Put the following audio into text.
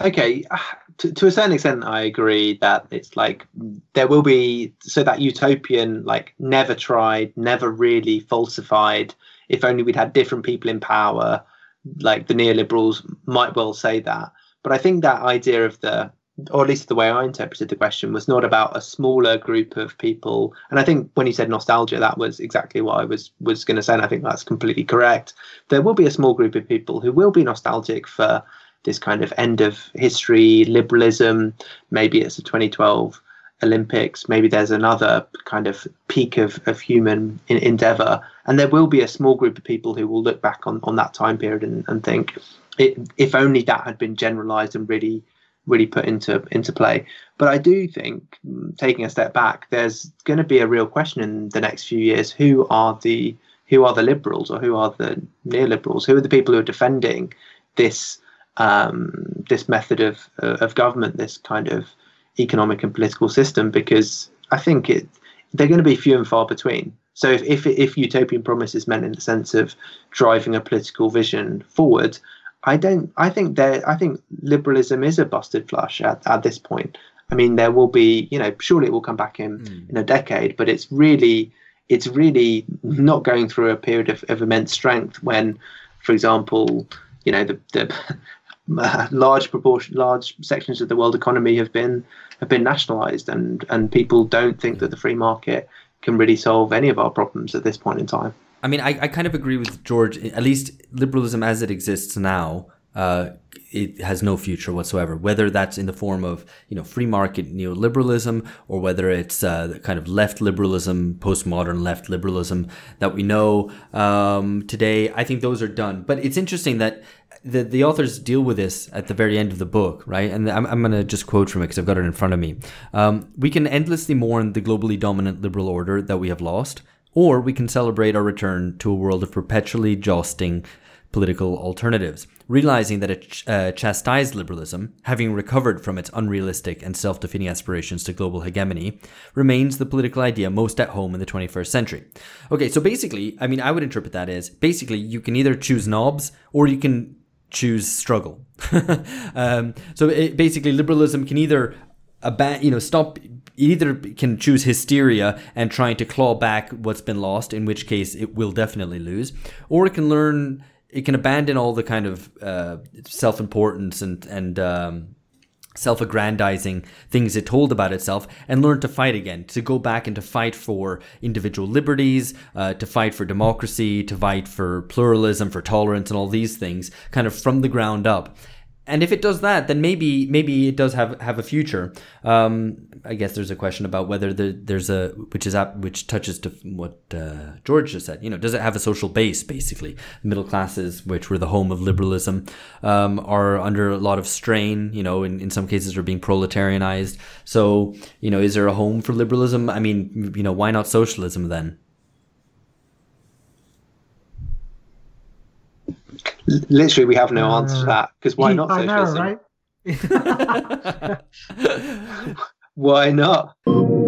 Okay, to a certain extent, I agree that it's like there will be so that utopian, like never tried, never really falsified. If only we'd had different people in power, like the neoliberals might well say that. But I think that idea of the, or at least the way I interpreted the question, was not about a smaller group of people. And I think when you said nostalgia, that was exactly what I was going to say. And I think that's completely correct. There will be a small group of people who will be nostalgic for this kind of end of history liberalism. Maybe it's the 2012 Olympics. Maybe there's another kind of peak of human endeavor. And there will be a small group of people who will look back on that time period and think, if only that had been generalized and really put into play. But I do think, taking a step back, there's going to be a real question in the next few years. Who are the liberals, or who are the neoliberals? Who are the people who are defending this this method of government, this kind of economic and political system? Because I think they're going to be few and far between. So if utopian promise is meant in the sense of driving a political vision forward, I think liberalism is a busted flush at this point. I mean, there will be, surely it will come back in a decade, but it's really not going through a period of immense strength when, for example, the large sections of the world economy have been nationalized, and people don't think that the free market can really solve any of our problems at this point in time. I mean, I kind of agree with George. At least liberalism as it exists now, it has no future whatsoever, whether that's in the form of, free market neoliberalism, or whether it's the kind of left liberalism, postmodern left liberalism that we know today. I think those are done. But it's interesting that the authors deal with this at the very end of the book, right? And I'm going to just quote from it because I've got it in front of me. "We can endlessly mourn the globally dominant liberal order that we have lost, or we can celebrate our return to a world of perpetually jostling political alternatives, realizing that a chastised liberalism, having recovered from its unrealistic and self-defeating aspirations to global hegemony, remains the political idea most at home in the 21st century. Okay, so basically, I mean, I would interpret that as, basically, you can either choose knobs or you can choose struggle. Basically, liberalism can either can choose hysteria and trying to claw back what's been lost, in which case it will definitely lose, or it can abandon all the kind of self-importance and self-aggrandizing things it told about itself and learn to fight again, to go back and to fight for individual liberties, to fight for democracy, to fight for pluralism, for tolerance, and all these things kind of from the ground up. And if it does that, then maybe it does have a future. I guess there's a question about whether which touches to what George just said. Does it have a social base? Basically, middle classes, which were the home of liberalism, are under a lot of strain. In some cases, are being proletarianized. So, is there a home for liberalism? I mean, why not socialism then? Literally, we have no answer to that, because why not socialism? I know, right? Why not?